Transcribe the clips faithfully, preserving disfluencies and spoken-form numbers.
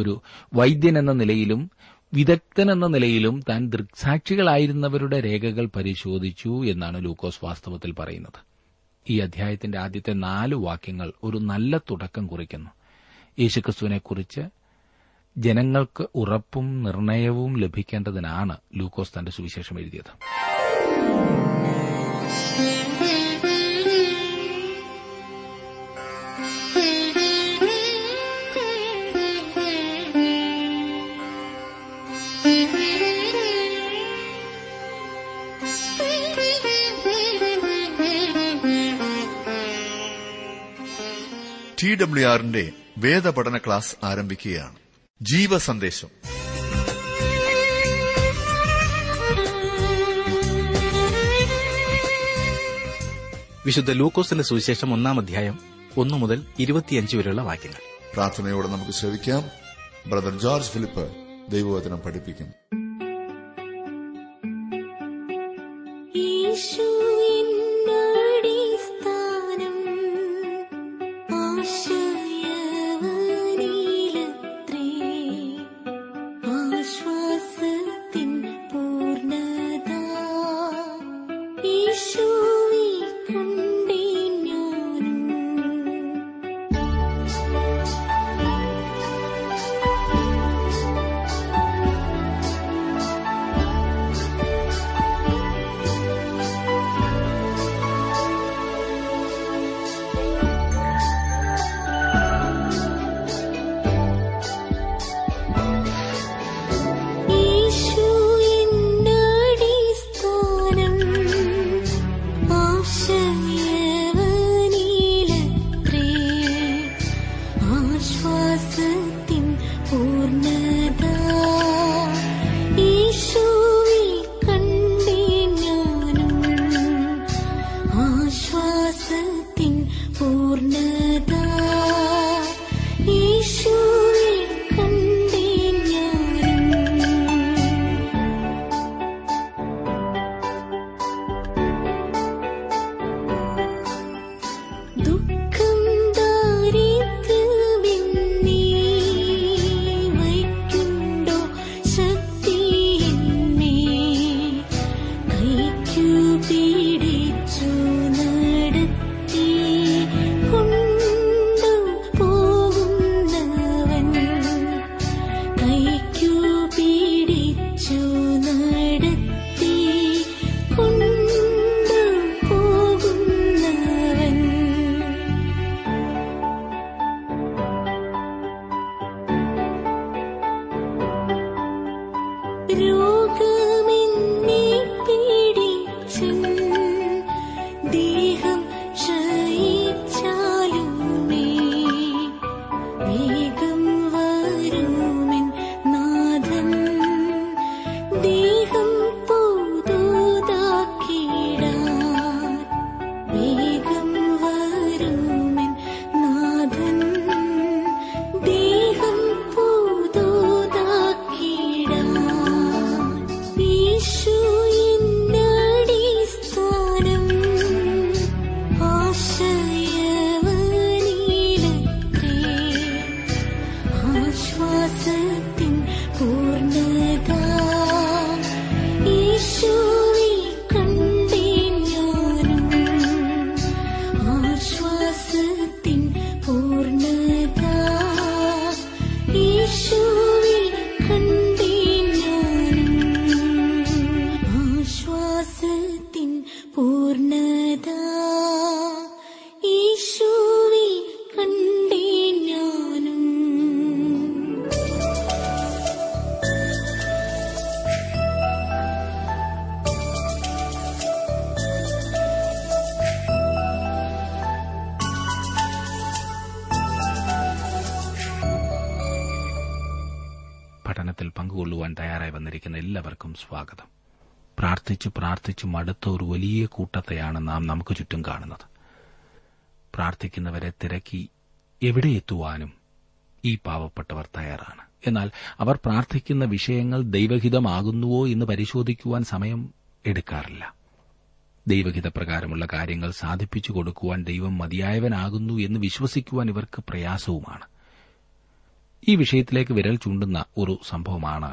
ഒരു വൈദ്യൻ എന്ന നിലയിലും വിദഗ്ധൻ എന്ന നിലയിലും താൻ ദൃക്സാക്ഷികളായിരുന്നവരുടെ രേഖകൾ പരിശോധിച്ചു എന്നാണ് ലൂക്കോസ് വാസ്തവത്തിൽ പറയുന്നത്. ഈ അധ്യായത്തിന്റെ ആദ്യത്തെ നാല് വാക്യങ്ങൾ ഒരു നല്ല തുടക്കം കുറിക്കുന്നു. യേശുക്രിസ്തുവിനെക്കുറിച്ച് ജനങ്ങൾക്ക് ഉറപ്പും നിർണയവും ലഭിക്കേണ്ടതിനാണ് ലൂക്കോസ് തന്റെ സുവിശേഷം എഴുതിയത്. ടി ഡബ്ല്യു ആറിന്റെ വേദപഠന ക്ലാസ് ആരംഭിക്കുകയാണ്. ജീവസന്ദേശം. വിശുദ്ധ ലൂക്കോസിന്റെ സുവിശേഷം ഒന്നാം അധ്യായം ഒന്നു മുതൽ ഇരുപത്തിയഞ്ച് വരെയുള്ള വാക്യങ്ങൾ പ്രാർത്ഥനയോടെ നമുക്ക് ശ്രവിക്കാം. ബ്രദർ ജോർജ് ഫിലിപ്പ് ദൈവവചനം പഠിപ്പിക്കും. പഠനത്തിൽ പങ്കുകൊള്ളുവാൻ തയ്യാറായി വന്നിരിക്കുന്ന എല്ലാവർക്കും സ്വാഗതം. പ്രാർത്ഥിച്ചു പ്രാർത്ഥിച്ചു മടുത്ത ഒരു വലിയ കൂട്ടത്തെയാണ് നാം നമുക്ക് ചുറ്റും കാണുന്നത്. പ്രാർത്ഥിക്കുന്നവരെ തിരക്കി എവിടെ എത്തുവാനും ഈ പാവപ്പെട്ടവർ തയ്യാറാണ്. എന്നാൽ അവർ പ്രാർത്ഥിക്കുന്ന വിഷയങ്ങൾ ദൈവഹിതമാകുന്നുവോ എന്ന് പരിശോധിക്കുവാൻ സമയം എടുക്കാറില്ല. ദൈവഹിതപ്രകാരമുള്ള കാര്യങ്ങൾ സാധിപ്പിച്ചു കൊടുക്കുവാൻ ദൈവം മതിയായവനാകുന്നു എന്ന് വിശ്വസിക്കുവാൻ ഇവർക്ക് പ്രയാസവുമാണ്. ഈ വിഷയത്തിലേക്ക് വിരൽ ചൂണ്ടുന്ന ഒരു സംഭവമാണ്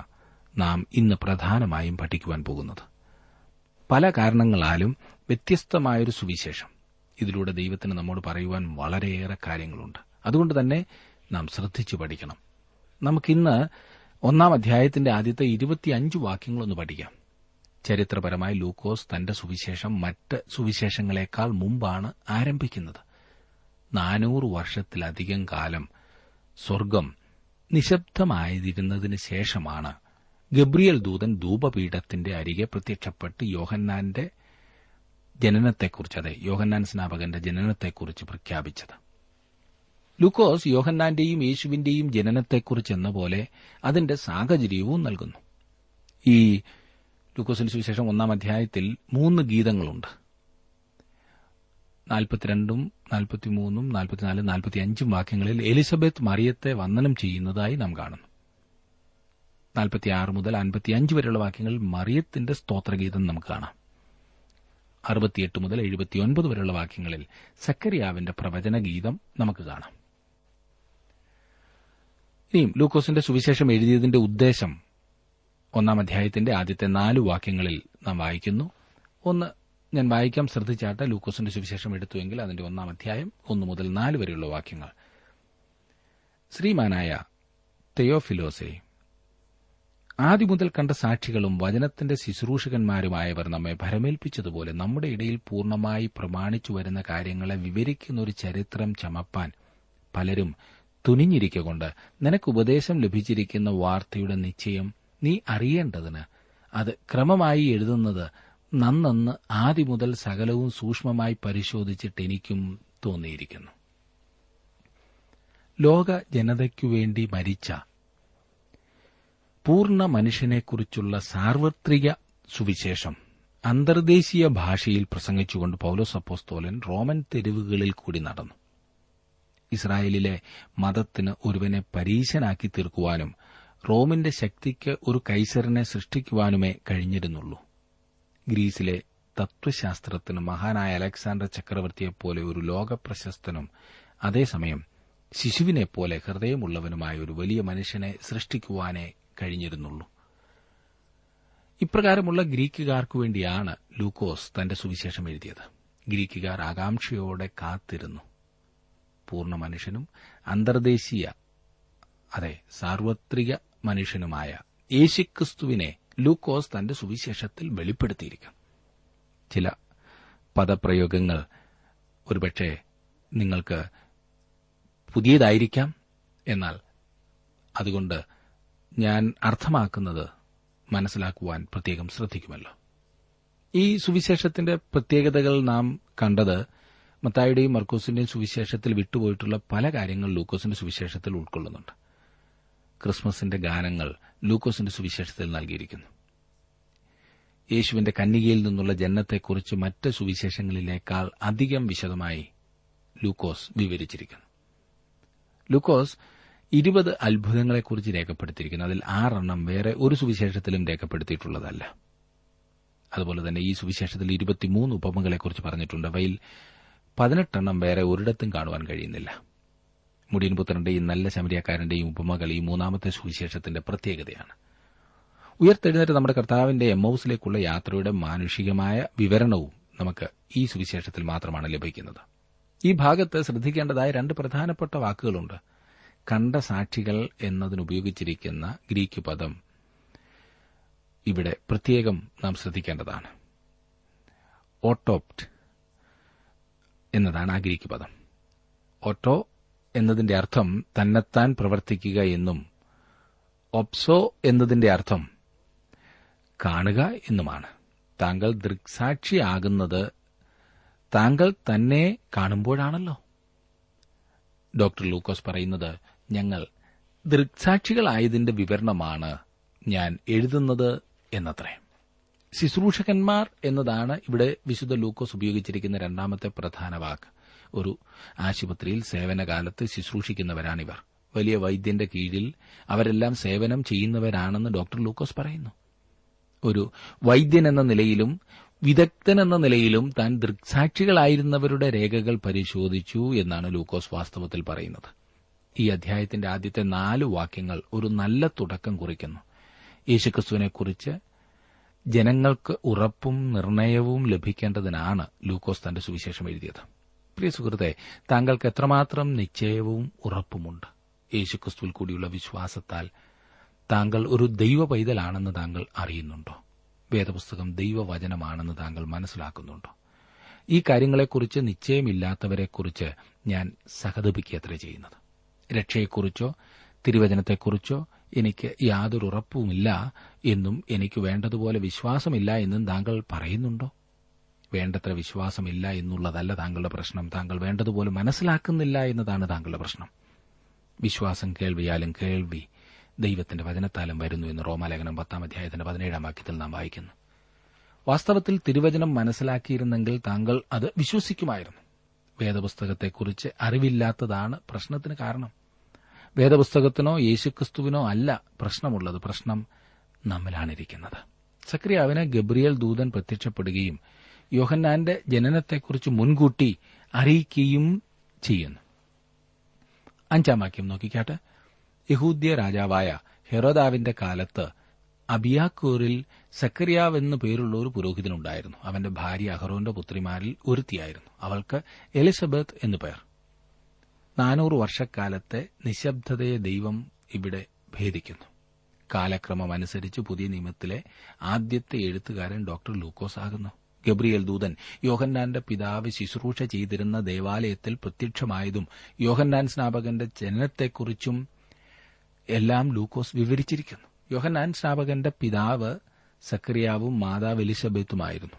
നാം ഇന്ന് പ്രധാനമായും പഠിക്കുവാൻ പോകുന്നത്. പല കാരണങ്ങളാലും വ്യത്യസ്തമായൊരു സുവിശേഷം. ഇതിലൂടെ ദൈവത്തിന് നമ്മോട് പറയുവാൻ വളരെയേറെ കാര്യങ്ങളുണ്ട്. അതുകൊണ്ട് തന്നെ നാം ശ്രദ്ധിച്ചു പഠിക്കണം. നമുക്കിന്ന് ഒന്നാം അധ്യായത്തിന്റെ ആദ്യത്തെ ഇരുപത്തിയഞ്ച് വാക്യങ്ങളൊന്ന് പഠിക്കാം. ചരിത്രപരമായി ലൂക്കോസ് തന്റെ സുവിശേഷം മറ്റ് സുവിശേഷങ്ങളെക്കാൾ മുമ്പാണ് ആരംഭിക്കുന്നത്. നാനൂറ് വർഷത്തിലധികം കാലം സ്വർഗം നിശബ്ദമായിരുന്നതിന് ശേഷമാണ് ഗബ്രിയേൽ ദൂതൻ ധൂപപീഠത്തിന്റെ അരികെ പ്രത്യക്ഷപ്പെട്ട് യോഹന്നാന്റെ ജനനത്തെക്കുറിച്ച് അതെ യോഹന്നാൻ സ്നാപകന്റെ ജനനത്തെക്കുറിച്ച് പ്രഖ്യാപിച്ചത്. ലൂക്കോസ് യോഹന്നാന്റെയും യേശുവിന്റെയും ജനനത്തെക്കുറിച്ച് എന്ന പോലെ അതിന്റെ സാഹചര്യവും നൽകുന്നു. ഈ ലൂക്കോസിന്റെ സുവിശേഷം ഒന്നാം അധ്യായത്തിൽ മൂന്ന് ഗീതങ്ങളുണ്ട്. നാൽപ്പത്തിരണ്ടും നാൽപ്പത്തിമൂന്നും നാൽപ്പത്തിനാലും നാൽപ്പത്തിയഞ്ചും വാക്യങ്ങളിൽ എലിസബത്ത് മറിയത്തെ വന്ദനം ചെയ്യുന്നതായി നാം കാണുന്നു. നാൽപ്പത്തിയാറ് മുതൽ അൻപത്തിയഞ്ച് വരെയുള്ള വാക്യങ്ങളിൽ മറിയത്തിന്റെ സ്തോത്രഗീതം നമുക്ക് കാണാം. അറുപത്തിയെട്ട് മുതൽ എഴുപത്തിയൊൻപത് വരെയുള്ള വാക്യങ്ങളിൽ സക്കരിയാവിന്റെ പ്രവചനഗീതം നമുക്ക് കാണാം. ഇനിയും ലൂക്കോസിന്റെ സുവിശേഷം എഴുതിയതിന്റെ ഉദ്ദേശം ഒന്നാം അധ്യായത്തിന്റെ ആദ്യത്തെ നാല് വാക്യങ്ങളിൽ നാം വായിക്കുന്നു. ഒന്ന് ഞാൻ വായിക്കാം, ശ്രദ്ധിച്ചാട്ടെ. ലൂക്കോസിന്റെ സുവിശേഷം എടുത്തുവെങ്കിൽ അതിന്റെ ഒന്നാം അധ്യായം ഒന്ന് മുതൽ നാല് വരെയുള്ള വാക്യങ്ങൾ. ശ്രീമാനായ തെയോഫിലോസേ, ആദ്യം മുതൽ കണ്ട സാക്ഷികളും വചനത്തിന്റെ ശുശ്രൂഷകന്മാരുമായവർ നമ്മെ ഭരമേൽപ്പിച്ചതുപോലെ നമ്മുടെ ഇടയിൽ പൂർണ്ണമായി പ്രമാണിച്ചു വരുന്ന കാര്യങ്ങളെ വിവരിക്കുന്ന ഒരു ചരിത്രം ചമപ്പാൻ പലരും തുനിഞ്ഞിരിക്കൊണ്ട് നിനക്ക് ഉപദേശം ലഭിച്ചിരിക്കുന്ന വാർത്തയുടെ നിശ്ചയം നീ അറിയേണ്ടതിന് അത് ക്രമമായി എഴുതുന്നത് നന്നെന്ന് ആദ്യം മുതൽ സകലവും സൂക്ഷ്മമായി പരിശോധിച്ചിട്ട് എനിക്കും തോന്നിയിരിക്കുന്നു. ലോക ജനതയ്ക്കുവേണ്ടി മരിച്ച പൂർണ്ണ മനുഷ്യനെക്കുറിച്ചുള്ള സാർവത്രിക സുവിശേഷം അന്തർദേശീയ ഭാഷയിൽ പ്രസംഗിച്ചുകൊണ്ട് പൌലോസ് അപ്പോസ്തലൻ റോമൻ തെരുവുകളിൽ കൂടി നടന്നു. ഇസ്രായേലിലെ മതത്തിന് ഒരുവനെ പരീശനാക്കി തീർക്കുവാനും റോമിന്റെ ശക്തിക്ക് ഒരു കൈസറിനെ സൃഷ്ടിക്കുവാനുമേ കഴിഞ്ഞിരുന്നുള്ളൂ. ഗ്രീസിലെ തത്വശാസ്ത്രത്തിന് മഹാനായ അലക്സാണ്ടർ ചക്രവർത്തിയെപ്പോലെ ഒരു ലോകപ്രശസ്തനും അതേസമയം ശിശുവിനെപ്പോലെ ഹൃദയമുള്ളവനുമായ ഒരു വലിയ മനുഷ്യനെ സൃഷ്ടിക്കുവാനേ കഴിഞ്ഞിരുന്നുള്ളൂ. ഇപ്രകാരമുള്ള ഗ്രീക്കുകാർക്കുവേണ്ടിയാണ് ലൂക്കോസ് തന്റെ സുവിശേഷം എഴുതിയത്. ഗ്രീക്കുകാർ ആകാംക്ഷയോടെ കാത്തിരുന്നു. പൂർണ്ണ മനുഷ്യനും അന്തർദേശീയ അതെ സാർവത്രിക മനുഷ്യനുമായ യേശുക്രിസ്തുവിനെ ലൂക്കോസ് തന്റെ സുവിശേഷത്തിൽ വെളിപ്പെടുത്തിയിരിക്കുന്നു. ചില പദപ്രയോഗങ്ങൾ ഒരുപക്ഷെ നിങ്ങൾക്ക് പുതിയതായിരിക്കാം. എന്നാൽ അതുകൊണ്ട് ഞാൻ അർത്ഥമാക്കുന്നത് മനസ്സിലാക്കുവാൻ പ്രത്യേകം ശ്രദ്ധിക്കുമല്ലോ. ഈ സുവിശേഷത്തിന്റെ പ്രത്യേകതകൾ നാം കണ്ടത് മത്തായിയുടെയും മർക്കോസിന്റെയും സുവിശേഷത്തിൽ വിട്ടുപോയിട്ടുള്ള പല കാര്യങ്ങൾ ലൂക്കോസിന്റെ സുവിശേഷത്തിൽ ഉൾക്കൊള്ളുന്നുണ്ട്. ക്രിസ്മസിന്റെ ഗാനങ്ങൾ ലൂക്കോസിന്റെ സുവിശേഷത്തിൽ നൽകിയിരിക്കുന്നു. യേശുവിന്റെ കന്യകയിൽ നിന്നുള്ള ജനനത്തെക്കുറിച്ച് മറ്റ് സുവിശേഷങ്ങളിലേക്കാൾ അധികം വിശദമായി ലൂക്കോസ് വിവരിച്ചിരിക്കുന്നു. ലൂക്കോസ് ഇരുപത് അത്ഭുതങ്ങളെക്കുറിച്ച് രേഖപ്പെടുത്തിയിരിക്കുന്നു. അതിൽ ആറെണ്ണം വേറെ ഒരു സുവിശേഷത്തിലും രേഖപ്പെടുത്തിയിട്ടുള്ളതല്ല. അതുപോലെ തന്നെ ഈ സുവിശേഷത്തിൽ ഇരുപത്തിമൂന്ന് ഉപമകളെക്കുറിച്ച് പറഞ്ഞിട്ടുണ്ട്. അവയിൽ പതിനെട്ടെണ്ണം വേറെ ഒരിടത്തും കാണുവാൻ കഴിയുന്നില്ല. മുടിയൻ പുത്രന്റെയും നല്ല ശമരിയാക്കാരന്റെയും ഉപമകൾ ഈ മൂന്നാമത്തെ സുവിശേഷത്തിന്റെ പ്രത്യേകതയാണ്. ഉയർത്തെഴുന്നേറ്റ് നമ്മുടെ കർത്താവിന്റെ എമ്മൗസിലേക്കുള്ള യാത്രയുടെ മാനുഷികമായ വിവരണവും നമുക്ക് ഈ സുവിശേഷത്തിൽ മാത്രമാണ് ലഭിക്കുന്നത്. ഈ ഭാഗത്ത് ശ്രദ്ധിക്കേണ്ടതായ രണ്ട് പ്രധാനപ്പെട്ട വാക്കുകളുണ്ട്. കണ്ട സാക്ഷികൾ എന്നതിനുപയോഗിച്ചിരിക്കുന്ന ഗ്രീക്ക് പദം ഇവിടെ പ്രത്യേകം നാം ശ്രദ്ധിക്കേണ്ടതാണ്. ഓട്ടോപ്റ്റ് എന്നതാണ് ആ ഗ്രീക്ക് പദം. ഓട്ടോ എന്നതിന്റെ അർത്ഥം തന്നെത്താൻ പ്രവർത്തിക്കുക എന്നും ഒപ്സോ എന്നതിന്റെ അർത്ഥം കാണുക എന്നുമാണ്. താങ്കൾ ദൃക്സാക്ഷിയാകുന്നത് താങ്കൾ തന്നെ കാണുമ്പോഴാണല്ലോ. ഡോക്ടർ ലൂക്കോസ് പറയുന്നത്, ഞങ്ങൾ ദൃക്സാക്ഷികളായതിന്റെ വിവരണമാണ് ഞാൻ എഴുതുന്നത് എന്നത്രേ. ശുശ്രൂഷകന്മാർ എന്നതാണ് ഇവിടെ വിശുദ്ധ ലൂക്കോസ് ഉപയോഗിച്ചിരിക്കുന്ന രണ്ടാമത്തെ പ്രധാന വാക്ക്. ഒരു ആശുപത്രിയിൽ സേവനകാലത്ത് ശുശ്രൂഷിക്കുന്നവരാണിവർ. വലിയ വൈദ്യന്റെ കീഴിൽ അവരെല്ലാം സേവനം ചെയ്യുന്നവരാണെന്ന് ഡോക്ടർ ലൂക്കോസ് പറയുന്നു. ഒരു വൈദ്യനെന്ന നിലയിലും വിദഗ്ധനെന്ന നിലയിലും താൻ ദൃക്സാക്ഷികളായിരുന്നവരുടെ രേഖകൾ പരിശോധിച്ചു എന്നാണ് ലൂക്കോസ് വാസ്തവത്തിൽ പറയുന്നത്. ഈ അധ്യായത്തിന്റെ ആദ്യത്തെ നാല് വാക്യങ്ങൾ ഒരു നല്ല തുടക്കം കുറിക്കുന്നു. യേശുക്രിസ്തുവിനെക്കുറിച്ച് ജനങ്ങൾക്ക് ഉറപ്പും നിർണയവും ലഭിക്കേണ്ടതിനാണ് ലൂക്കോസ് തന്റെ സുവിശേഷം എഴുതിയത്. പ്രിയ സുഹൃത്തെ, താങ്കൾക്ക് എത്രമാത്രം നിശ്ചയവും ഉറപ്പുമുണ്ട്? യേശുക്രിസ്തുവിൽ കൂടിയുള്ള വിശ്വാസത്താൽ താങ്കൾ ഒരു ദൈവ പൈതലാണെന്ന് താങ്കൾ അറിയുന്നുണ്ടോ? വേദപുസ്തകം ദൈവവചനമാണെന്ന് താങ്കൾ മനസ്സിലാക്കുന്നുണ്ടോ? ഈ കാര്യങ്ങളെക്കുറിച്ച് നിശ്ചയമില്ലാത്തവരെക്കുറിച്ച് ഞാൻ സഹതപിക്കുകയത്രേ ചെയ്യുന്നത്. രക്ഷയെക്കുറിച്ചോ തിരുവചനത്തെക്കുറിച്ചോ എനിക്ക് യാതൊരു ഉറപ്പുമില്ല എന്നും എനിക്ക് വേണ്ടതുപോലെ വിശ്വാസമില്ല എന്നും താങ്കൾ പറയുന്നുണ്ടോ? വേണ്ടത്ര വിശ്വാസമില്ല എന്നുള്ളതല്ല താങ്കളുടെ പ്രശ്നം. താങ്കൾ വേണ്ടതുപോലെ മനസ്സിലാക്കുന്നില്ല എന്നതാണ് താങ്കളുടെ പ്രശ്നം. വിശ്വാസം കേൾവിയാലും കേൾവി ദൈവത്തിന്റെ വചനത്താലും വരുന്നു എന്ന് റോമാലേഖനം പത്താം അധ്യായത്തിന്റെ പതിനേഴാം വാക്യത്തിൽ നാം വായിക്കുന്നു. വാസ്തവത്തിൽ തിരുവചനം മനസ്സിലാക്കിയിരുന്നെങ്കിൽ താങ്കൾ അത് വിശ്വസിക്കുമായിരുന്നു. വേദപുസ്തകത്തെക്കുറിച്ച് അറിവില്ലാത്തതാണ് പ്രശ്നത്തിന് കാരണം. വേദപുസ്തകത്തിനോ യേശുക്രിസ്തുവിനോ അല്ല പ്രശ്നമുള്ളത്. പ്രശ്നം നമ്മിലാണിരിക്കുന്നത്. സക്രിയാവിന് ഗബ്രിയേൽ ദൂതൻ പ്രത്യക്ഷപ്പെടുകയും യോഹന്നാന്റെ ജനനത്തെക്കുറിച്ച് മുൻകൂട്ടി അറിയിക്കുകയും ചെയ്യുന്നു. അഞ്ചാം വാക്യം നോക്കിക്കാട്ടെ. യഹൂദ്യ രാജാവായ ഹെരോദാവിന്റെ കാലത്ത് അബിയാക്കൂറിൽ സക്കരിയാവെന്നു പേരുള്ള ഒരു പുരോഹിതനുണ്ടായിരുന്നു. അവന്റെ ഭാര്യ അഹരോന്റെ പുത്രിമാരിൽ ഒരുത്തിയായിരുന്നു. അവൾക്ക് എലിസബത്ത് എന്നു പേർ. നാനൂറ് വർഷക്കാലത്തെ നിശബ്ദതയെ ദൈവം ഇവിടെ ഭേദിക്കുന്നു. കാലക്രമമനുസരിച്ച് പുതിയ നിയമത്തിലെ ആദ്യത്തെ എഴുത്തുകാരൻ ഡോക്ടർ ലൂക്കോസ് ആകുന്നു. ഗബ്രിയേൽ ദൂതൻ യോഹന്നാന്റെ പിതാവ് ശുശ്രൂഷ ചെയ്തിരുന്ന ദേവാലയത്തിൽ പ്രത്യക്ഷമായതും യോഹന്നാൻ സ്നാപകന്റെ ജനനത്തെക്കുറിച്ചും എല്ലാം ലൂക്കോസ് വിവരിച്ചിരിക്കുന്നു. യോഹന്നാൻ സ്നാപകന്റെ പിതാവ് സക്രിയാവും മാതാവ് എലിസബത്തുമായിരുന്നു.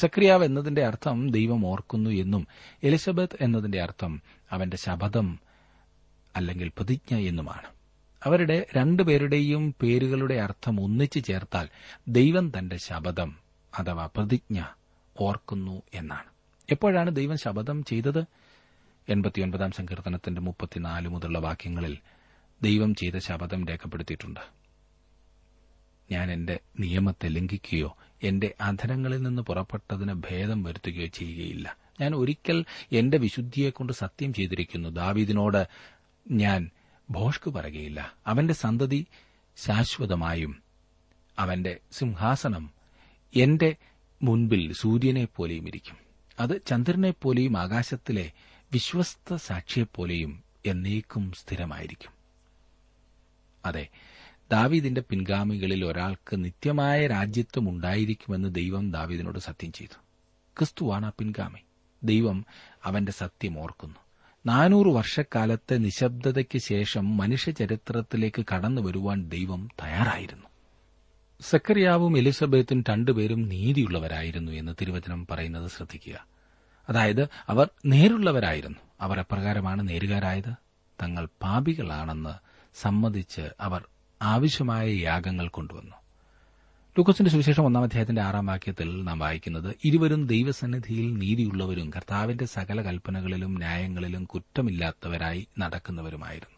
സക്രിയാവ് എന്നതിന്റെ അർത്ഥം ദൈവം ഓർക്കുന്നു എന്നും എലിസബത്ത് എന്നതിന്റെ അർത്ഥം അവന്റെ ശപഥം അല്ലെങ്കിൽ പ്രതിജ്ഞ എന്നുമാണ്. അവരുടെ രണ്ടുപേരുടെയും പേരുകളുടെ അർത്ഥം ഒന്നിച്ചു ചേർത്താൽ ദൈവം തന്റെ ശപഥം അഥവാ പ്രതിജ്ഞ ഓർക്കുന്നു എന്നാണ്. എപ്പോഴാണ് ദൈവം ശപഥം ചെയ്തത്? എൺപത്തിയൊൻപതാം സങ്കീർത്തനത്തിന്റെ മുപ്പത്തിനാല് മുതലുള്ള വാക്യങ്ങളിൽ ദൈവം ചെയ്ത ശപഥം രേഖപ്പെടുത്തിയിട്ടുണ്ട്. ഞാൻ എന്റെ നിയമത്തെ ലംഘിക്കുകയോ എന്റെ അധരങ്ങളിൽ നിന്ന് പുറപ്പെട്ടതിന് ഭേദം വരുത്തുകയോ ചെയ്യുകയില്ല. ഞാൻ ഒരിക്കൽ എന്റെ വിശുദ്ധിയെക്കൊണ്ട് സത്യം ചെയ്തിരിക്കുന്നു. ദാവീദിനോട് ഞാൻ ഭോഷ്ക് പറയുകയില്ല. അവന്റെ സന്തതി ശാശ്വതമായും അവന്റെ സിംഹാസനം എന്റെ മുൻപിൽ സൂര്യനെപ്പോലെയും ഇരിക്കും. അത് ചന്ദ്രനെപ്പോലെയും ആകാശത്തിലെ വിശ്വസ്ത സാക്ഷിയെപ്പോലെയും എന്നേക്കും സ്ഥിരമായിരിക്കും. അതെ, ദാവീദിന്റെ പിൻഗാമികളിൽ ഒരാൾക്ക് നിത്യമായ രാജ്യത്വം ഉണ്ടായിരിക്കുമെന്ന് ദൈവം ദാവീദിനോട് സത്യം ചെയ്തു. ക്രിസ്തുവാണ് ആ പിൻഗാമി. ദൈവം അവന്റെ സത്യം ഓർക്കുന്നു. നാനൂറ് വർഷക്കാലത്തെ നിശബ്ദതയ്ക്ക് ശേഷം മനുഷ്യചരിത്രത്തിലേക്ക് കടന്നു വരുവാൻ ദൈവം തയ്യാറായിരുന്നു. സക്കറിയാവും എലിസബത്തും രണ്ടുപേരും നീതിയുള്ളവരായിരുന്നു എന്ന് തിരുവചനം പറയുന്നത് ശ്രദ്ധിക്കുക. അതായത് അവർ നേരുള്ളവരായിരുന്നു. അവർ എപ്രകാരമാണ് നേരുകാരായത്? തങ്ങൾ പാപികളാണെന്ന് സമ്മതിച്ച് അവർ ആവശ്യമായ യാഗങ്ങൾ കൊണ്ടുവന്നു. ലൂക്കോസിന്റെ സുവിശേഷം ഒന്നാം അധ്യായത്തിന്റെ ആറാം വാക്യത്തിൽ നാം വായിക്കുന്നത്, ഇരുവരും ദൈവസന്നിധിയിൽ നീതിയുള്ളവരും കർത്താവിന്റെ സകല കൽപ്പനകളിലും ന്യായങ്ങളിലും കുറ്റമില്ലാത്തവരായി നടക്കുന്നവരുമായിരുന്നു.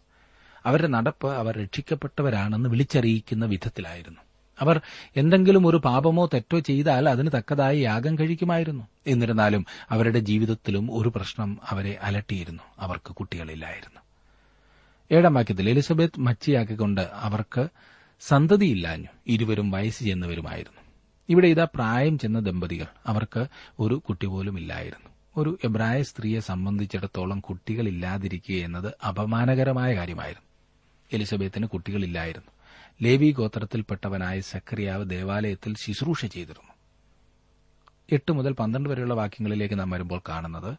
അവരുടെ നടപ്പ് അവർ രക്ഷിക്കപ്പെട്ടവരാണെന്ന് വിളിച്ചറിയിക്കുന്ന വിധത്തിലായിരുന്നു. അവർ എന്തെങ്കിലും ഒരു പാപമോ തെറ്റോ ചെയ്താൽ അതിന് തക്കതായി യാഗം കഴിക്കുമായിരുന്നു. എന്നിരുന്നാലും അവരുടെ ജീവിതത്തിലും ഒരു പ്രശ്നം അവരെ അലട്ടിയിരുന്നു. അവർക്ക് കുട്ടികളില്ലായിരുന്നു. ഏഴാം വാക്യത്തിൽ എലിസബത്ത് മച്ചിയാക്കിക്കൊണ്ട് അവർക്ക് സന്തതിയില്ലാഞ്ഞു. ഇരുവരും വയസ്സ് ചെന്നവരുമായിരുന്നു. ഇവിടെ ഇതാ പ്രായം ചെന്ന ദമ്പതികൾ. അവർക്ക് ഒരു കുട്ടി പോലും ഇല്ലായിരുന്നു. ഒരു എബ്രായ സ്ത്രീയെ സംബന്ധിച്ചിടത്തോളം കുട്ടികളില്ലാതിരിക്കുക എന്നത് അപമാനകരമായ കാര്യമായിരുന്നു. എലിസബത്തിന് കുട്ടികളില്ലായിരുന്നു. ലേവി ഗോത്രത്തിൽപ്പെട്ടവനായ സക്രിയാവ് ദേവാലയത്തിൽ ശുശ്രൂഷ ചെയ്തിരുന്നു. എട്ട് മുതൽ പന്ത്രണ്ട് വരെയുള്ള വാക്യങ്ങളിലേക്ക് നാം വരുമ്പോൾ കാണുന്നത്,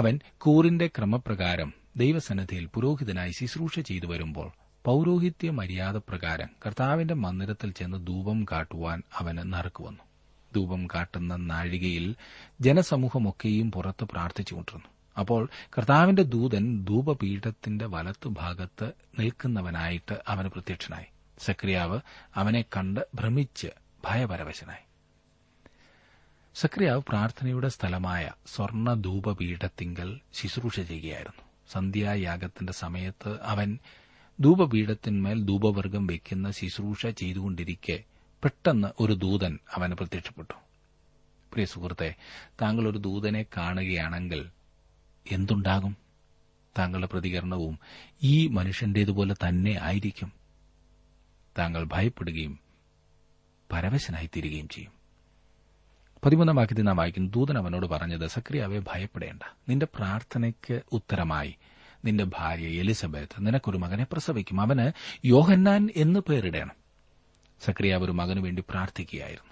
അവൻ കൂറിന്റെ ക്രമപ്രകാരം ദൈവസന്നിധിയിൽ പുരോഹിതനായി ശുശ്രൂഷ ചെയ്തു വരുമ്പോൾ പൌരോഹിത്യ മര്യാദ പ്രകാരം കർത്താവിന്റെ മന്ദിരത്തിൽ ചെന്ന് ധൂപം കാട്ടുവാൻ അവന് നറുക്കുവന്നു. ധൂപം കാട്ടുന്ന നാഴികയിൽ ജനസമൂഹമൊക്കെയും പുറത്ത് പ്രാർത്ഥിച്ചുകൊണ്ടിരുന്നു. അപ്പോൾ കർത്താവിന്റെ ദൂതൻ ധൂപപീഠത്തിന്റെ വലത്തുഭാഗത്ത് നിൽക്കുന്നവനായിട്ട് അവന് പ്രത്യക്ഷനായി. സക്രിയാവ് അവനെ കണ്ട് ഭ്രമിച്ച് ഭയപരവശനായി. സക്രിയാവ് പ്രാർത്ഥനയുടെ സ്ഥലമായ സ്വർണ്ണ ധൂപപീഠത്തിങ്കൽ ശുശ്രൂഷ ചെയ്യുകയായിരുന്നു. സന്ധ്യായാഗത്തിന്റെ സമയത്ത് അവൻ ധൂപപീഠത്തിന്മേൽ ധൂപവർഗം വയ്ക്കുന്ന ശുശ്രൂഷ ചെയ്തുകൊണ്ടിരിക്കെ പെട്ടെന്ന് ഒരു ദൂതൻ അവന് പ്രത്യക്ഷപ്പെട്ടു. പ്രിയ സുഹൃത്തെ, താങ്കൾ ഒരു ദൂതനെ കാണുകയാണെങ്കിൽ എന്തുണ്ടാകും? താങ്കളുടെ പ്രതികരണവും ഈ മനുഷ്യന്റേതുപോലെ തന്നെ ആയിരിക്കും. താങ്കൾ ഭയപ്പെടുകയും പരവശനായി തീരുകയും ചെയ്യും. പതിമൂന്നാം വാക്യത്തിൽ നാം വായിക്കുന്നു, ദൂതൻ അവനോട് പറഞ്ഞത്, സക്രിയാവേ, ഭയപ്പെടേണ്ട. നിന്റെ പ്രാർത്ഥനയ്ക്ക് ഉത്തരമായി നിന്റെ ഭാര്യ എലിസബത്ത് നിനക്കൊരു മകനെ പ്രസവിക്കും. അവന് യോഹന്നാൻ എന്ന് പേരിടണം. സക്രിയാവ് ഒരു മകനുവേണ്ടി പ്രാർത്ഥിക്കുകയായിരുന്നു.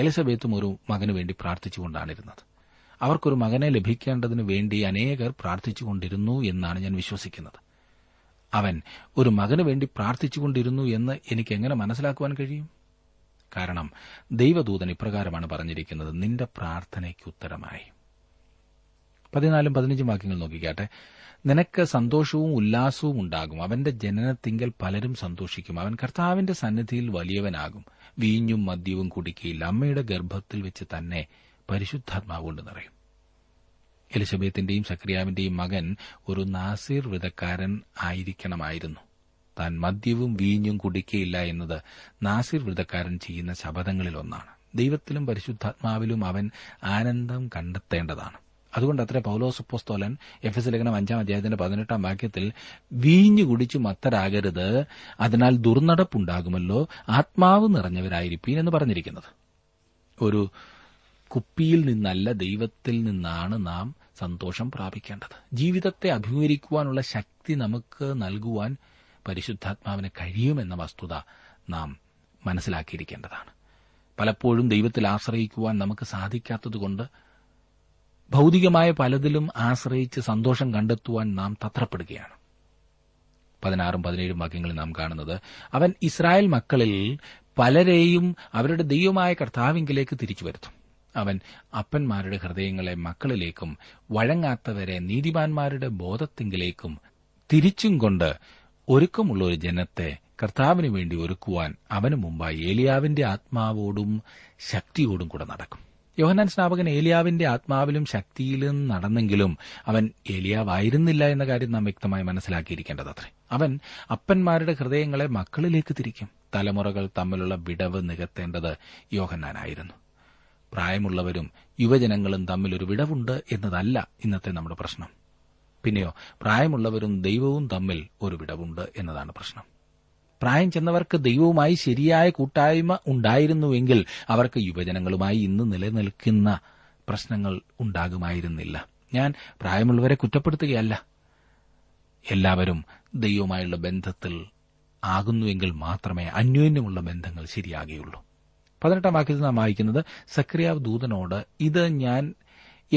എലിസബത്തും ഒരു മകനുവേണ്ടി പ്രാർത്ഥിച്ചുകൊണ്ടാണിരുന്നത്. അവർക്കൊരു മകനെ ലഭിക്കേണ്ടതിനു വേണ്ടി അനേകർ പ്രാർത്ഥിച്ചുകൊണ്ടിരുന്നു എന്നാണ് ഞാൻ വിശ്വസിക്കുന്നത്. അവൻ ഒരു മകനുവേണ്ടി പ്രാർത്ഥിച്ചുകൊണ്ടിരുന്നു എന്ന് എനിക്ക് എങ്ങനെ മനസ്സിലാക്കുവാൻ കഴിയും? കാരണം ദൈവദൂതൻ ഇപ്രകാരമാണ് പറഞ്ഞിരിക്കുന്നത്, നിന്റെ പ്രാർത്ഥനയ്ക്ക് ഉത്തരമായി. പതിനാലും പതിനഞ്ചും വാക്യങ്ങൾ നോക്കിക്കാട്ടെ. നിനക്ക് സന്തോഷവും ഉല്ലാസവും ഉണ്ടാകും. അവന്റെ ജനനത്തിങ്കൽ പലരും സന്തോഷിക്കും. അവൻ കർത്താവിന്റെ സന്നിധിയിൽ വലിയവനാകും. വീഞ്ഞും മദ്യവും കുടിക്കയില്ല. അമ്മയുടെ ഗർഭത്തിൽ വെച്ച് തന്നെ പരിശുദ്ധാത്മാവ് കൊണ്ട് നിറയും. എലിസബത്തിന്റെയും സക്രിയാവിന്റെയും മകൻ ഒരു നാസീർ വ്രതക്കാരൻ ആയിരിക്കണമായിരുന്നു. താൻ മദ്യവും വീഞ്ഞും കുടിക്കയില്ല എന്നത് നാസീർ വ്രതക്കാരൻ ചെയ്യുന്ന ശപഥങ്ങളിലൊന്നാണ്. ദൈവത്തിലും പരിശുദ്ധാത്മാവിലും അവൻ ആനന്ദം കണ്ടെത്തേണ്ടതാണ്. അതുകൊണ്ട് അത്ര പൌലോസ് അപ്പോസ്തലൻ എഫെസ്യ ലേഖനം അഞ്ചാം അധ്യായത്തിന്റെ പതിനെട്ടാം വാക്യത്തിൽ വീഞ്ഞു കുടിച്ചു മത്തരാകരുത്, അതിനാൽ ദുർനടപ്പുണ്ടാകുമല്ലോ, ആത്മാവ് നിറഞ്ഞവരായിരിക്കും എന്ന് പറഞ്ഞിരിക്കുന്നത്. ഒരു കുപ്പിയിൽ നിന്നല്ല, ദൈവത്തിൽ നിന്നാണ് നാം സന്തോഷം പ്രാപിക്കേണ്ടത്. ജീവിതത്തെ അഭിമുഖീകരിക്കുവാനുള്ള ശക്തി നമുക്ക് നൽകുവാൻ പരിശുദ്ധാത്മാവിന് കഴിയുമെന്ന വസ്തുത നാം മനസ്സിലാക്കിയിരിക്കേണ്ടതാണ്. പലപ്പോഴും ദൈവത്തിൽ ആശ്രയിക്കുവാൻ നമുക്ക് സാധിക്കാത്തതുകൊണ്ട് ഭൌതികമായ പലതിലും ആശ്രയിച്ച് സന്തോഷം കണ്ടെത്തുവാൻ നാം തത്രപ്പെടുകയാണ്. പതിനാറും പതിനേഴും വാക്യങ്ങളിൽ നാം കാണുന്നത്, അവൻ ഇസ്രായേൽ മക്കളിൽ പലരെയും അവരുടെ ദൈവമായ കർത്താവിങ്കിലേക്ക് തിരിച്ചു വരുത്തും. അവൻ അപ്പന്മാരുടെ ഹൃദയങ്ങളെ മക്കളിലേക്കും വഴങ്ങാത്തവരെ നീതിമാന്മാരുടെ ബോധത്തിങ്കിലേക്കും തിരിച്ചും കൊണ്ട് ഒരുക്കമുള്ള ഒരു ജനത്തെ കർത്താവിനു വേണ്ടി ഒരുക്കുവാൻ അവന് മുമ്പായി ഏലിയാവിന്റെ ആത്മാവോടും ശക്തിയോടും കൂടെ നടക്കും. യോഹന്നാൻ സ്നാപകൻ ഏലിയാവിന്റെ ആത്മാവിലും ശക്തിയിലും നടന്നെങ്കിലും അവൻ ഏലിയാവായിരുന്നില്ല എന്ന കാര്യം നാം വ്യക്തമായി മനസ്സിലാക്കിയിരിക്കേണ്ടതത്രേ. അവൻ അപ്പന്മാരുടെ ഹൃദയങ്ങളെ മക്കളിലേക്ക് തിരിക്കും. തലമുറകൾ തമ്മിലുള്ള വിടവ് നികത്തേണ്ടത് യോഹന്നാനായിരുന്നു. പ്രായമുള്ളവരും യുവജനങ്ങളും തമ്മിലൊരു വിടവുണ്ട് എന്നതല്ല ഇന്നത്തെ നമ്മുടെ പ്രശ്നം. പിന്നെയോ പ്രായമുള്ളവരും ദൈവവും തമ്മിൽ ഒരു വിടവുണ്ട് എന്നതാണ് പ്രശ്നം. പ്രായം ചെന്നവർക്ക് ദൈവവുമായി ശരിയായ കൂട്ടായ്മ ഉണ്ടായിരുന്നുവെങ്കിൽ അവർക്ക് യുവജനങ്ങളുമായി ഇന്ന് നിലനിൽക്കുന്ന പ്രശ്നങ്ങൾ ഉണ്ടാകുമായിരുന്നില്ല. ഞാൻ പ്രായമുള്ളവരെ കുറ്റപ്പെടുത്തുകയല്ല. എല്ലാവരും ദൈവവുമായുള്ള ബന്ധത്തിൽ ആകുന്നുവെങ്കിൽ മാത്രമേ അന്യോന്യമുള്ള ബന്ധങ്ങൾ ശരിയാകുകയുള്ളൂ. പതിനെട്ടാം വാക്യത്തിൽ നാം വായിക്കുന്നത്, സക്രിയാവ് ദൂതനോട്, ഇത് ഞാൻ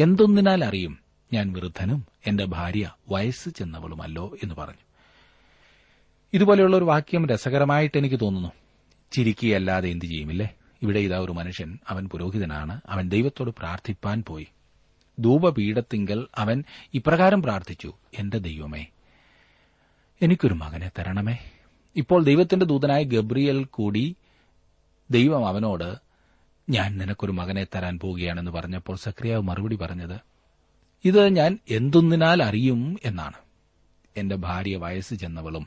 എന്തൊന്നിനാൽ അറിയും? ഞാൻ വൃദ്ധനും എന്റെ ഭാര്യ വയസ്സ് ചെന്നവളുമല്ലോ എന്ന് പറഞ്ഞു. ഇതുപോലെയുള്ള ഒരു വാക്യം രസകരമായിട്ട് എനിക്ക് തോന്നുന്നു. ചിരിക്കുകയല്ലാതെ എന്തു ചെയ്യുമില്ലേ? ഇവിടെ ഇതാ ഒരു മനുഷ്യൻ, അവൻ പുരോഹിതനാണ്. അവൻ ദൈവത്തോട് പ്രാർത്ഥിപ്പാൻ പോയി. ധൂപപീഠത്തിങ്കൽ അവൻ ഇപ്രകാരം പ്രാർത്ഥിച്ചു, എന്റെ ദൈവമേ, എനിക്കൊരു മകനെ തരണമേ. ഇപ്പോൾ ദൈവത്തിന്റെ ദൂതനായ ഗബ്രിയേൽ കൂടി ദൈവം അവനോട് ഞാൻ നിനക്കൊരു മകനെ തരാൻ പോവുകയാണെന്ന് പറഞ്ഞപ്പോൾ സക്രിയാവ് മറുപടി പറഞ്ഞത്, ഇത് ഞാൻ എന്തൊന്നിനാൽ അറിയും എന്നാണ്. എന്റെ ഭാര്യ വയസ്സ് ചെന്നവളും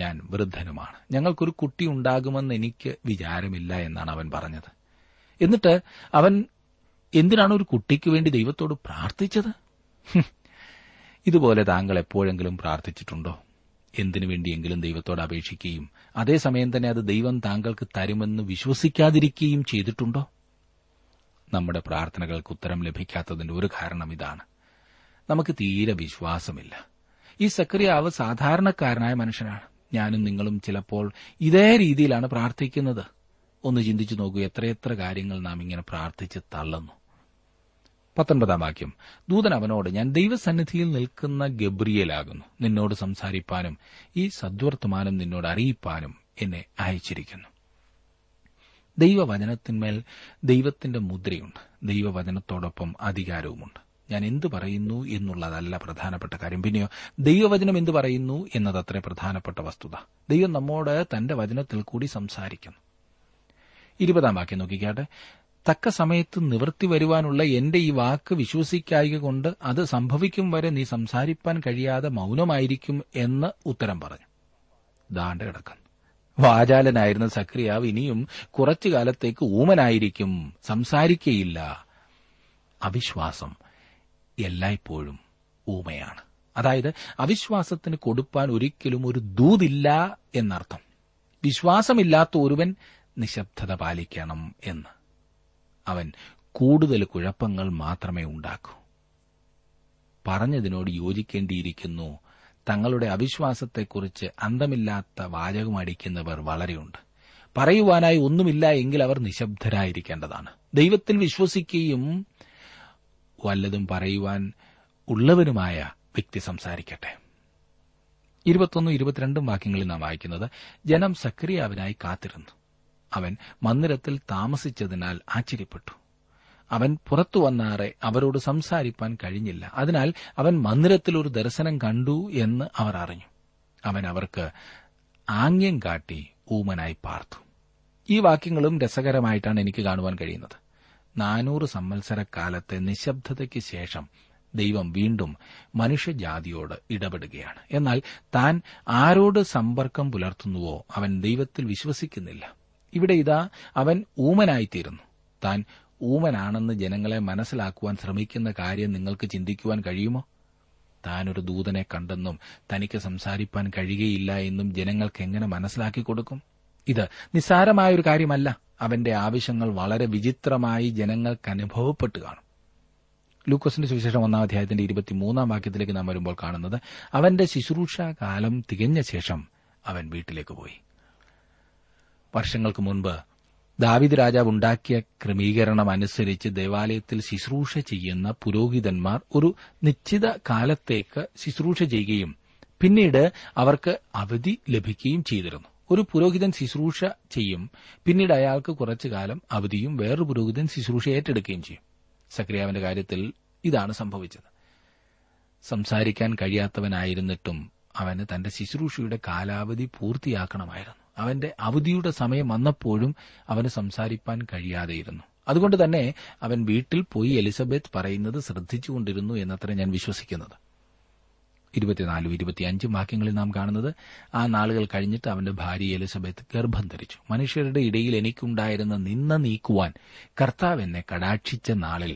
ഞാൻ വൃദ്ധനുമാണ്. ഞങ്ങൾക്കൊരു കുട്ടി ഉണ്ടാകുമെന്ന് എനിക്ക് വിചാരമില്ല എന്നാണ് അവൻ പറഞ്ഞത്. എന്നിട്ട് അവൻ എന്തിനാണ് ഒരു കുട്ടിക്ക് വേണ്ടി ദൈവത്തോട് പ്രാർത്ഥിച്ചത്? ഇതുപോലെ താങ്കൾ എപ്പോഴെങ്കിലും പ്രാർത്ഥിച്ചിട്ടുണ്ടോ? എന്തിനു വേണ്ടിയെങ്കിലും ദൈവത്തോട് അപേക്ഷിക്കുകയും അതേസമയം തന്നെ അത് ദൈവം താങ്കൾക്ക് തരുമെന്ന് വിശ്വസിക്കാതിരിക്കുകയും ചെയ്തിട്ടുണ്ടോ? നമ്മുടെ പ്രാർത്ഥനകൾക്ക് ഉത്തരം ലഭിക്കാത്തതിന്റെ ഒരു കാരണം ഇതാണ്, നമുക്ക് തീരെ വിശ്വാസമില്ല. ഈ സക്രിയാവ് സാധാരണക്കാരനായ മനുഷ്യനാണ്. ഞാനും നിങ്ങളും ചിലപ്പോൾ ഇതേ രീതിയിലാണ് പ്രാർത്ഥിക്കുന്നത്. ഒന്ന് ചിന്തിച്ചു നോക്കൂ, എത്രയെത്ര കാര്യങ്ങൾ നാം ഇങ്ങനെ പ്രാർത്ഥിച്ച് തള്ളുന്നു. പത്തൊൻപതാം വാക്യം, ദൂതൻ അവനോട്, ഞാൻ ദൈവസന്നിധിയിൽ നിൽക്കുന്ന ഗബ്രിയേലാകുന്നു. നിന്നോട് സംസാരിപ്പാനും ഈ സദ്വർത്തമാനം നിന്നോട് അറിയിപ്പാനും എന്നെ അയച്ചിരിക്കുന്നു. ദൈവവചനത്തിന്മേൽ ദൈവത്തിന്റെ മുദ്രയുണ്ട്. ദൈവവചനത്തോടൊപ്പം അധികാരവുമുണ്ട്. ഞാൻ എന്തു പറയുന്നു എന്നുള്ളതല്ല പ്രധാനപ്പെട്ട കാര്യം. പിന്നെയോ ദൈവവചനം എന്തു പറയുന്നു എന്നതത്ര പ്രധാനപ്പെട്ട വസ്തുത. ദൈവം നമ്മോട് തന്റെ വചനത്തിൽ കൂടി സംസാരിക്കുന്നു. ഇരുപതാം വാക്യം നോക്കിക്കാട്ടെ. തക്ക സമയത്ത് നിവൃത്തി വരുവാനുള്ള എന്റെ ഈ വാക്ക് വിശ്വസിക്കായിക കൊണ്ട് അത് സംഭവിക്കും വരെ നീ സംസാരിപ്പാൻ കഴിയാതെ മൌനമായിരിക്കും എന്ന് ഉത്തരം പറഞ്ഞു. ദാണ്ട കിടക്കുന്നു. വാചാലനായിരുന്ന സക്രിയാവ് ഇനിയും കുറച്ചു കാലത്തേക്ക് ഊമനായിരിക്കും, സംസാരിക്കയില്ല. അവിശ്വാസം എല്ലായ്പ്പോഴും ഊമയാണ്. അതായത് അവിശ്വാസത്തിന് കൊടുപ്പാൻ ഒരിക്കലും ഒരു ദൂതില്ല എന്നർത്ഥം. വിശ്വാസമില്ലാത്ത ഒരുവൻ നിശബ്ദത പാലിക്കണം എന്ന്. അവൻ കൂടുതൽ കുഴപ്പങ്ങൾ മാത്രമേ ഉണ്ടാക്കൂ. പറഞ്ഞതിനോട് യോജിക്കേണ്ടിയിരിക്കുന്നു. തങ്ങളുടെ അവിശ്വാസത്തെക്കുറിച്ച് അന്തമില്ലാത്ത വാചകമടിക്കുന്നവർ വളരെയുണ്ട്. പറയുവാനായി ഒന്നുമില്ല എങ്കിൽ അവർ നിശബ്ദരായിരിക്കേണ്ടതാണ്. ദൈവത്തിൽ വിശ്വസിക്കുകയും വല്ലതും പറയുവാൻ ഉള്ളവനുമായ വ്യക്തി സംസാരിക്കട്ടെ. ഇരുപത്തൊന്നും ഇരുപത്തിരണ്ടും വാക്യങ്ങളിൽ നാം വായിക്കുന്നത്, ജനം സക്രിയാവിനായി കാത്തിരുന്നു. അവൻ മന്ദിരത്തിൽ താമസിച്ചതിനാൽ ആശ്ചര്യപ്പെട്ടു. അവൻ പുറത്തു വന്നാറെ അവരോട് സംസാരിപ്പാൻ കഴിഞ്ഞില്ല. അതിനാൽ അവൻ മന്ദിരത്തിൽ ഒരു ദർശനം കണ്ടു എന്ന് അവർ അറിഞ്ഞു. അവൻ അവർക്ക് ആംഗ്യം കാട്ടി ഊമനായി പാർത്തു. ഈ വാക്യങ്ങളും രസകരമായിട്ടാണ് എനിക്ക് കാണുവാൻ കഴിയുന്നത്. നാനൂറ് സംവത്സരക്കാലത്തെ നിശബ്ദതയ്ക്ക് ശേഷം ദൈവം വീണ്ടും മനുഷ്യജാതിയോട് ഇടപെടുകയാണ്. എന്നാൽ താൻ ആരോട് സമ്പർക്കം പുലർത്തുന്നുവോ അവൻ ദൈവത്തിൽ വിശ്വസിക്കുന്നില്ല. ഇവിടെ ഇതാ അവൻ ഊമനായിത്തീരുന്നു. താൻ ഊമനാണെന്ന് ജനങ്ങളെ മനസ്സിലാക്കുവാൻ ശ്രമിക്കുന്ന കാര്യം നിങ്ങൾക്ക് ചിന്തിക്കുവാൻ കഴിയുമോ? താനൊരു ദൂതനെ കണ്ടെന്നും തനിക്ക് സംസാരിപ്പാൻ കഴിയുകയില്ല എന്നും ജനങ്ങൾക്ക് എങ്ങനെ മനസ്സിലാക്കി കൊടുക്കും? ഇത് നിസ്സാരമായൊരു കാര്യമല്ല. അവന്റെ ആവശ്യങ്ങൾ വളരെ വിചിത്രമായി ജനങ്ങൾക്ക് അനുഭവപ്പെട്ടു കാണും. ലൂക്കോസിന്റെ സുവിശേഷം ഒന്നാം അധ്യായത്തിന്റെ ഇരുപത്തിമൂന്നാം വാക്യത്തിലേക്ക് നാം വരുമ്പോൾ കാണുന്നത്, അവന്റെ ശുശ്രൂഷാകാലം തികഞ്ഞ ശേഷം അവൻ വീട്ടിലേക്ക് പോയി. വർഷങ്ങൾക്ക് മുൻപ് ദാവീദ് രാജാവ് ഉണ്ടാക്കിയ ക്രമീകരണം അനുസരിച്ച് ദേവാലയത്തിൽ ശുശ്രൂഷ ചെയ്യുന്ന പുരോഹിതന്മാർ ഒരു നിശ്ചിത കാലത്തേക്ക് ശുശ്രൂഷ ചെയ്യുകയും പിന്നീട് അവർക്ക് അവധി ലഭിക്കുകയും ചെയ്തിരുന്നു. ഒരു പുരോഹിതൻ ശുശ്രൂഷ ചെയ്യും, പിന്നീട് അയാൾക്ക് കുറച്ചുകാലം അവധിയും വേറൊരു പുരോഹിതൻ ശുശ്രൂഷ ഏറ്റെടുക്കുകയും ചെയ്യും. സക്രിയാവിന്റെ കാര്യത്തിൽ ഇതാണ് സംഭവിച്ചത്. സംസാരിക്കാൻ കഴിയാത്തവനായിരുന്നിട്ടും അവന് തന്റെ ശുശ്രൂഷയുടെ കാലാവധി പൂർത്തിയാക്കണമായിരുന്നു. അവന്റെ അവധിയുടെ സമയം വന്നപ്പോഴും അവന് സംസാരിപ്പാൻ കഴിയാതെയിരുന്നു. അതുകൊണ്ട് തന്നെ അവൻ വീട്ടിൽ പോയി എലിസബത്ത് പറയുന്നത് ശ്രദ്ധിച്ചുകൊണ്ടിരുന്നു എന്നത്ര ഞാൻ വിശ്വസിക്കുന്നത്. ഇരുപത്തിനാലും ഇരുപത്തിയഞ്ചും വാക്യങ്ങളിൽ നാം കാണുന്നത്, ആ നാളുകൾ കഴിഞ്ഞിട്ട് അവന്റെ ഭാര്യ എലിസബത്ത് ഗർഭം ധരിച്ചു. മനുഷ്യരുടെ ഇടയിൽ എനിക്കുണ്ടായിരുന്ന നിന്ന നീക്കുവാൻ കർത്താവ് എന്നെ കടാക്ഷിച്ച നാളിൽ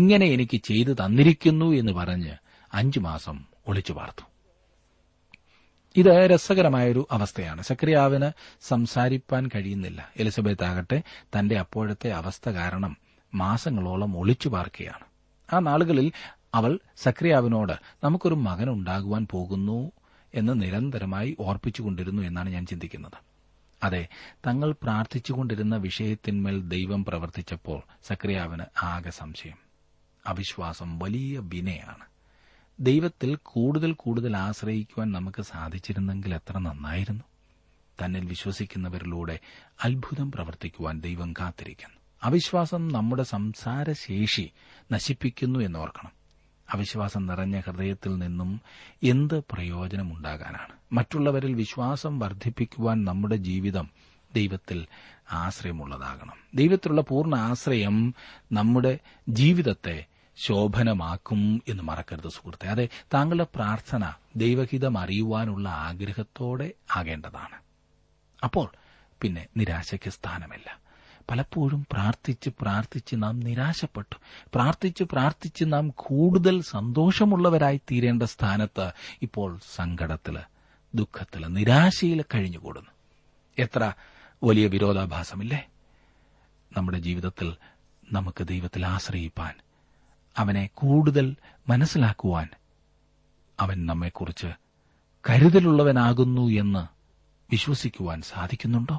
ഇങ്ങനെ എനിക്ക് ചെയ്തു തന്നിരിക്കുന്നു എന്ന് പറഞ്ഞ് അഞ്ചു മാസം ഒളിച്ചു പാർത്തു. ഇത് രസകരമായൊരു അവസ്ഥയാണ്. സക്രിയാവിന് സംസാരിപ്പാൻ കഴിയുന്നില്ല. എലിസബത്ത് ആകട്ടെ തന്റെ അപ്പോഴത്തെ അവസ്ഥ കാരണം മാസങ്ങളോളം ഒളിച്ചു പാർക്കുകയാണ്. ആ നാളുകളിൽ അവൾ സക്രിയാവിനോട് നമുക്കൊരു മകൻ ഉണ്ടാകുവാൻ പോകുന്നു എന്ന് നിരന്തരമായി ഓർപ്പിച്ചുകൊണ്ടിരുന്നു എന്നാണ് ഞാൻ ചിന്തിക്കുന്നത്. അതെ, തങ്ങൾ പ്രാർത്ഥിച്ചുകൊണ്ടിരുന്ന വിഷയത്തിന്മേൽ ദൈവം പ്രവർത്തിച്ചപ്പോൾ സക്രിയാവിന് ആകെ സംശയം. അവിശ്വാസം വലിയ വിനയാണ്. ദൈവത്തിൽ കൂടുതൽ കൂടുതൽ ആശ്രയിക്കുവാൻ നമുക്ക് സാധിച്ചിരുന്നെങ്കിൽ എത്ര നന്നായിരുന്നു. തന്നിൽ വിശ്വസിക്കുന്നവരിലൂടെ അത്ഭുതം പ്രവർത്തിക്കുവാൻ ദൈവം കാത്തിരിക്കുന്നു. അവിശ്വാസം നമ്മുടെ സംസാരശേഷി നശിപ്പിക്കുന്നു എന്നോർക്കണം. അവിശ്വാസം നിറഞ്ഞ ഹൃദയത്തിൽ നിന്നും എന്ത് പ്രയോജനമുണ്ടാകാനാണ്? മറ്റുള്ളവരിൽ വിശ്വാസം വർദ്ധിപ്പിക്കുവാൻ നമ്മുടെ ജീവിതം ദൈവത്തിൽ ആശ്രയമുള്ളതാകണം. ദൈവത്തിലുള്ള പൂർണ്ണ ആശ്രയം നമ്മുടെ ജീവിതത്തെ ശോഭനമാക്കും എന്ന് മറക്കരുത് സുഹൃത്തെ. അതെ, താങ്കളുടെ പ്രാർത്ഥന ദൈവഹിതം അറിയുവാനുള്ള ആഗ്രഹത്തോടെ ആകേണ്ടതാണ്. അപ്പോൾ പിന്നെ നിരാശയ്ക്ക് സ്ഥാനമില്ല. പലപ്പോഴും പ്രാർത്ഥിച്ച് പ്രാർത്ഥിച്ച് നാം നിരാശപ്പെട്ടു. പ്രാർത്ഥിച്ച് പ്രാർത്ഥിച്ച് നാം കൂടുതൽ സന്തോഷമുള്ളവരായി തീരേണ്ട സ്ഥാനത്ത് ഇപ്പോൾ സങ്കടത്തില്, ദുഃഖത്തില്, നിരാശയില് കഴിഞ്ഞുകൂടുന്നു. എത്ര വലിയ വിരോധാഭാസമില്ലേ? നമ്മുടെ ജീവിതത്തിൽ നമുക്ക് ദൈവത്തിൽ ആശ്രയിപ്പാൻ, അവനെ കൂടുതൽ മനസ്സിലാക്കുവാൻ, അവൻ നമ്മെക്കുറിച്ച് കരുതലുള്ളവനാകുന്നു എന്ന് വിശ്വസിക്കുവാൻ സാധിക്കുന്നുണ്ടോ?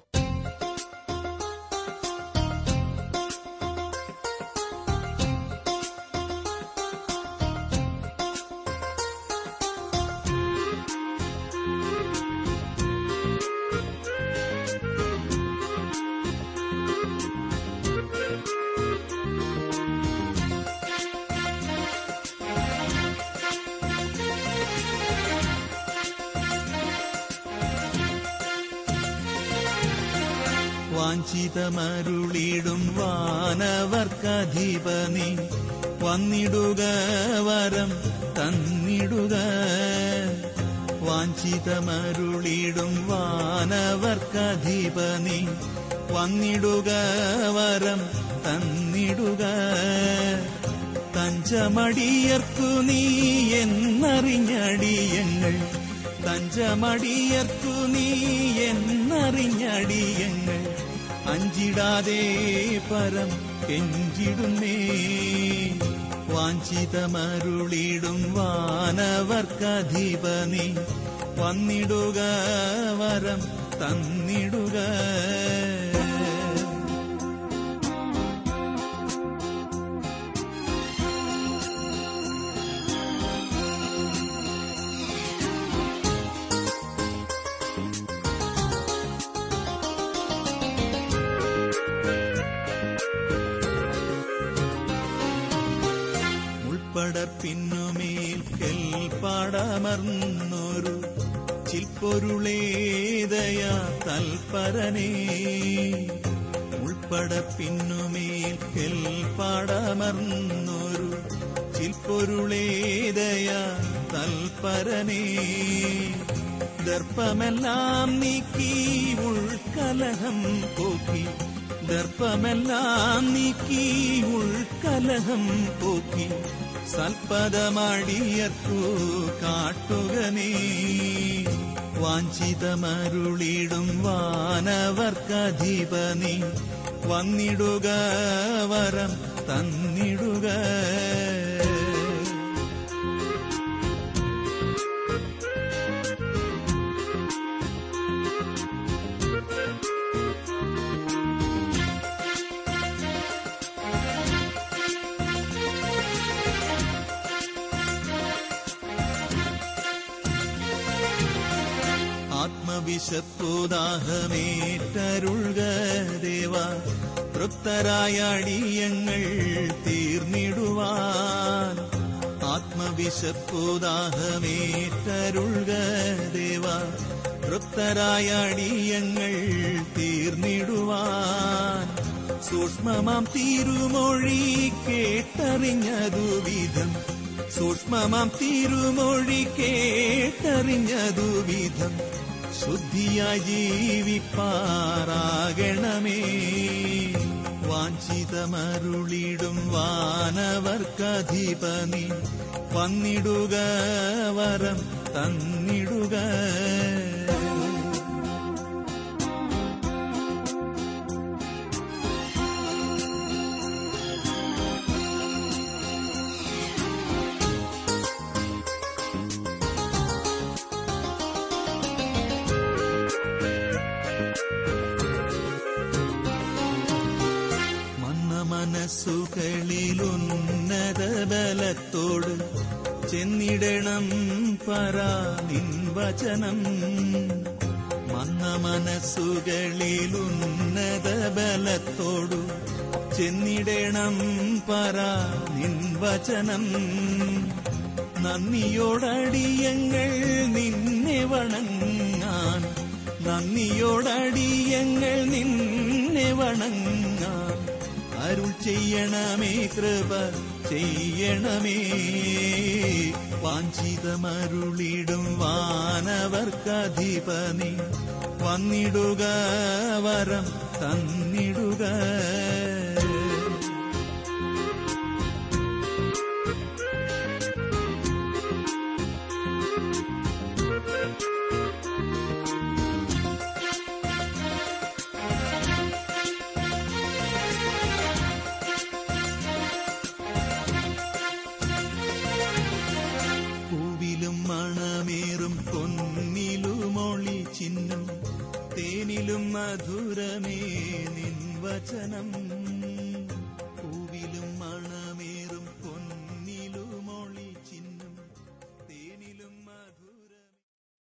വാഞ്ചിതമരുളിടും വാനവർക്കധിപനീ വന്നിടുക, വരം തന്നിടുക. വാഞ്ചിതമരുളിടും വാനവർക്കധിപനീ വന്നിടുക, വരം തന്നിടുക. തഞ്ചമടിയർക്കു നീ എന്നറിഞ്ഞടിയങ്ങൾ, തഞ്ചമടിയർക്കു നീ എന്നറിഞ്ഞടിയങ്ങൾ. അഞ്ചിടാതെ പരം കെഞ്ചിടുന്നേ. വാഞ്ചിതമരുളിടും വാനവർക്കധിപനീ വന്നിടുക, വരം തന്നിടുക. പിന്നുമേൽ കൽപ്പാടമർന്നൊരു ചിൽപ്പൊരുളേതയ തൽപരനേ. ഉൾപ്പട പിന്നുമേൽ കൽപ്പാടമർന്നൊരു ചിൽപ്പൊരുളേതയ തൽപരനേ. ദർപ്പമെല്ലാം നീക്കി ഉൾക്കലഹം പോക്കി, ദർപ്പമെല്ലാം നീക്കി ഉൾക്കലഹം പോക്കി. സൽപദമടിയർക്കു കാട്ടുകനീ. വാഞ്ചിതമരുളിടും വാനവർക്കധിപനീ വന്നിടുക, വരം തന്നിടുക. വിശപ്പുദാഹമേറ്റരുൾക ദേവ, തൃപ്തരായ അടിയങ്ങൾ തീർന്നിടുവാൻ. ആത്മവിശപ്പുദാഹമേറ്റരുൾക ദേവ, തൃപ്തരായ അടിയങ്ങൾ തീർന്നിടുവാൻ. സൂക്ഷ്മമാം തിരുമൊഴി കേട്ടറിഞ്ഞതു വിധം, സൂക്ഷ്മമാം തിരുമൊഴി കേട്ടറിഞ്ഞതു വിധം ശുദ്ധിയായി ജീവിപ്പാറാകണമേ. വാഞ്ചിതമരുളിടും വാനവർക്കധിപനീ വന്നിടുക, വരം തന്നിടുക. സുകളിലുന്നത ബലത്തോട് ചെന്നിടണം പരാ നിൻ വചനം. മന്ന മനസ്സുകളിലുന്നത ബലത്തോട് ചെന്നിടണം പരാ നിൻ വചനം. നന്ദിയോടടിയങ്ങൾ നിന്നെ വണങ്ങാൻ, നന്ദിയോടടിയങ്ങൾ നിന്നെ വണങ്ങാൻ. അരുൾ ചെയ്യണമേ, കൃപ ചെയ്യണമേ. വാഞ്ചിതമരുളിടും വാനവർക്കധിപനീ വന്നിടുക, വരം തന്നിടുക. മണമേറും പൊന്നിലുമൊളി ചിഹ്നം തേനിലും മധുരമേ നിൻ വചനം.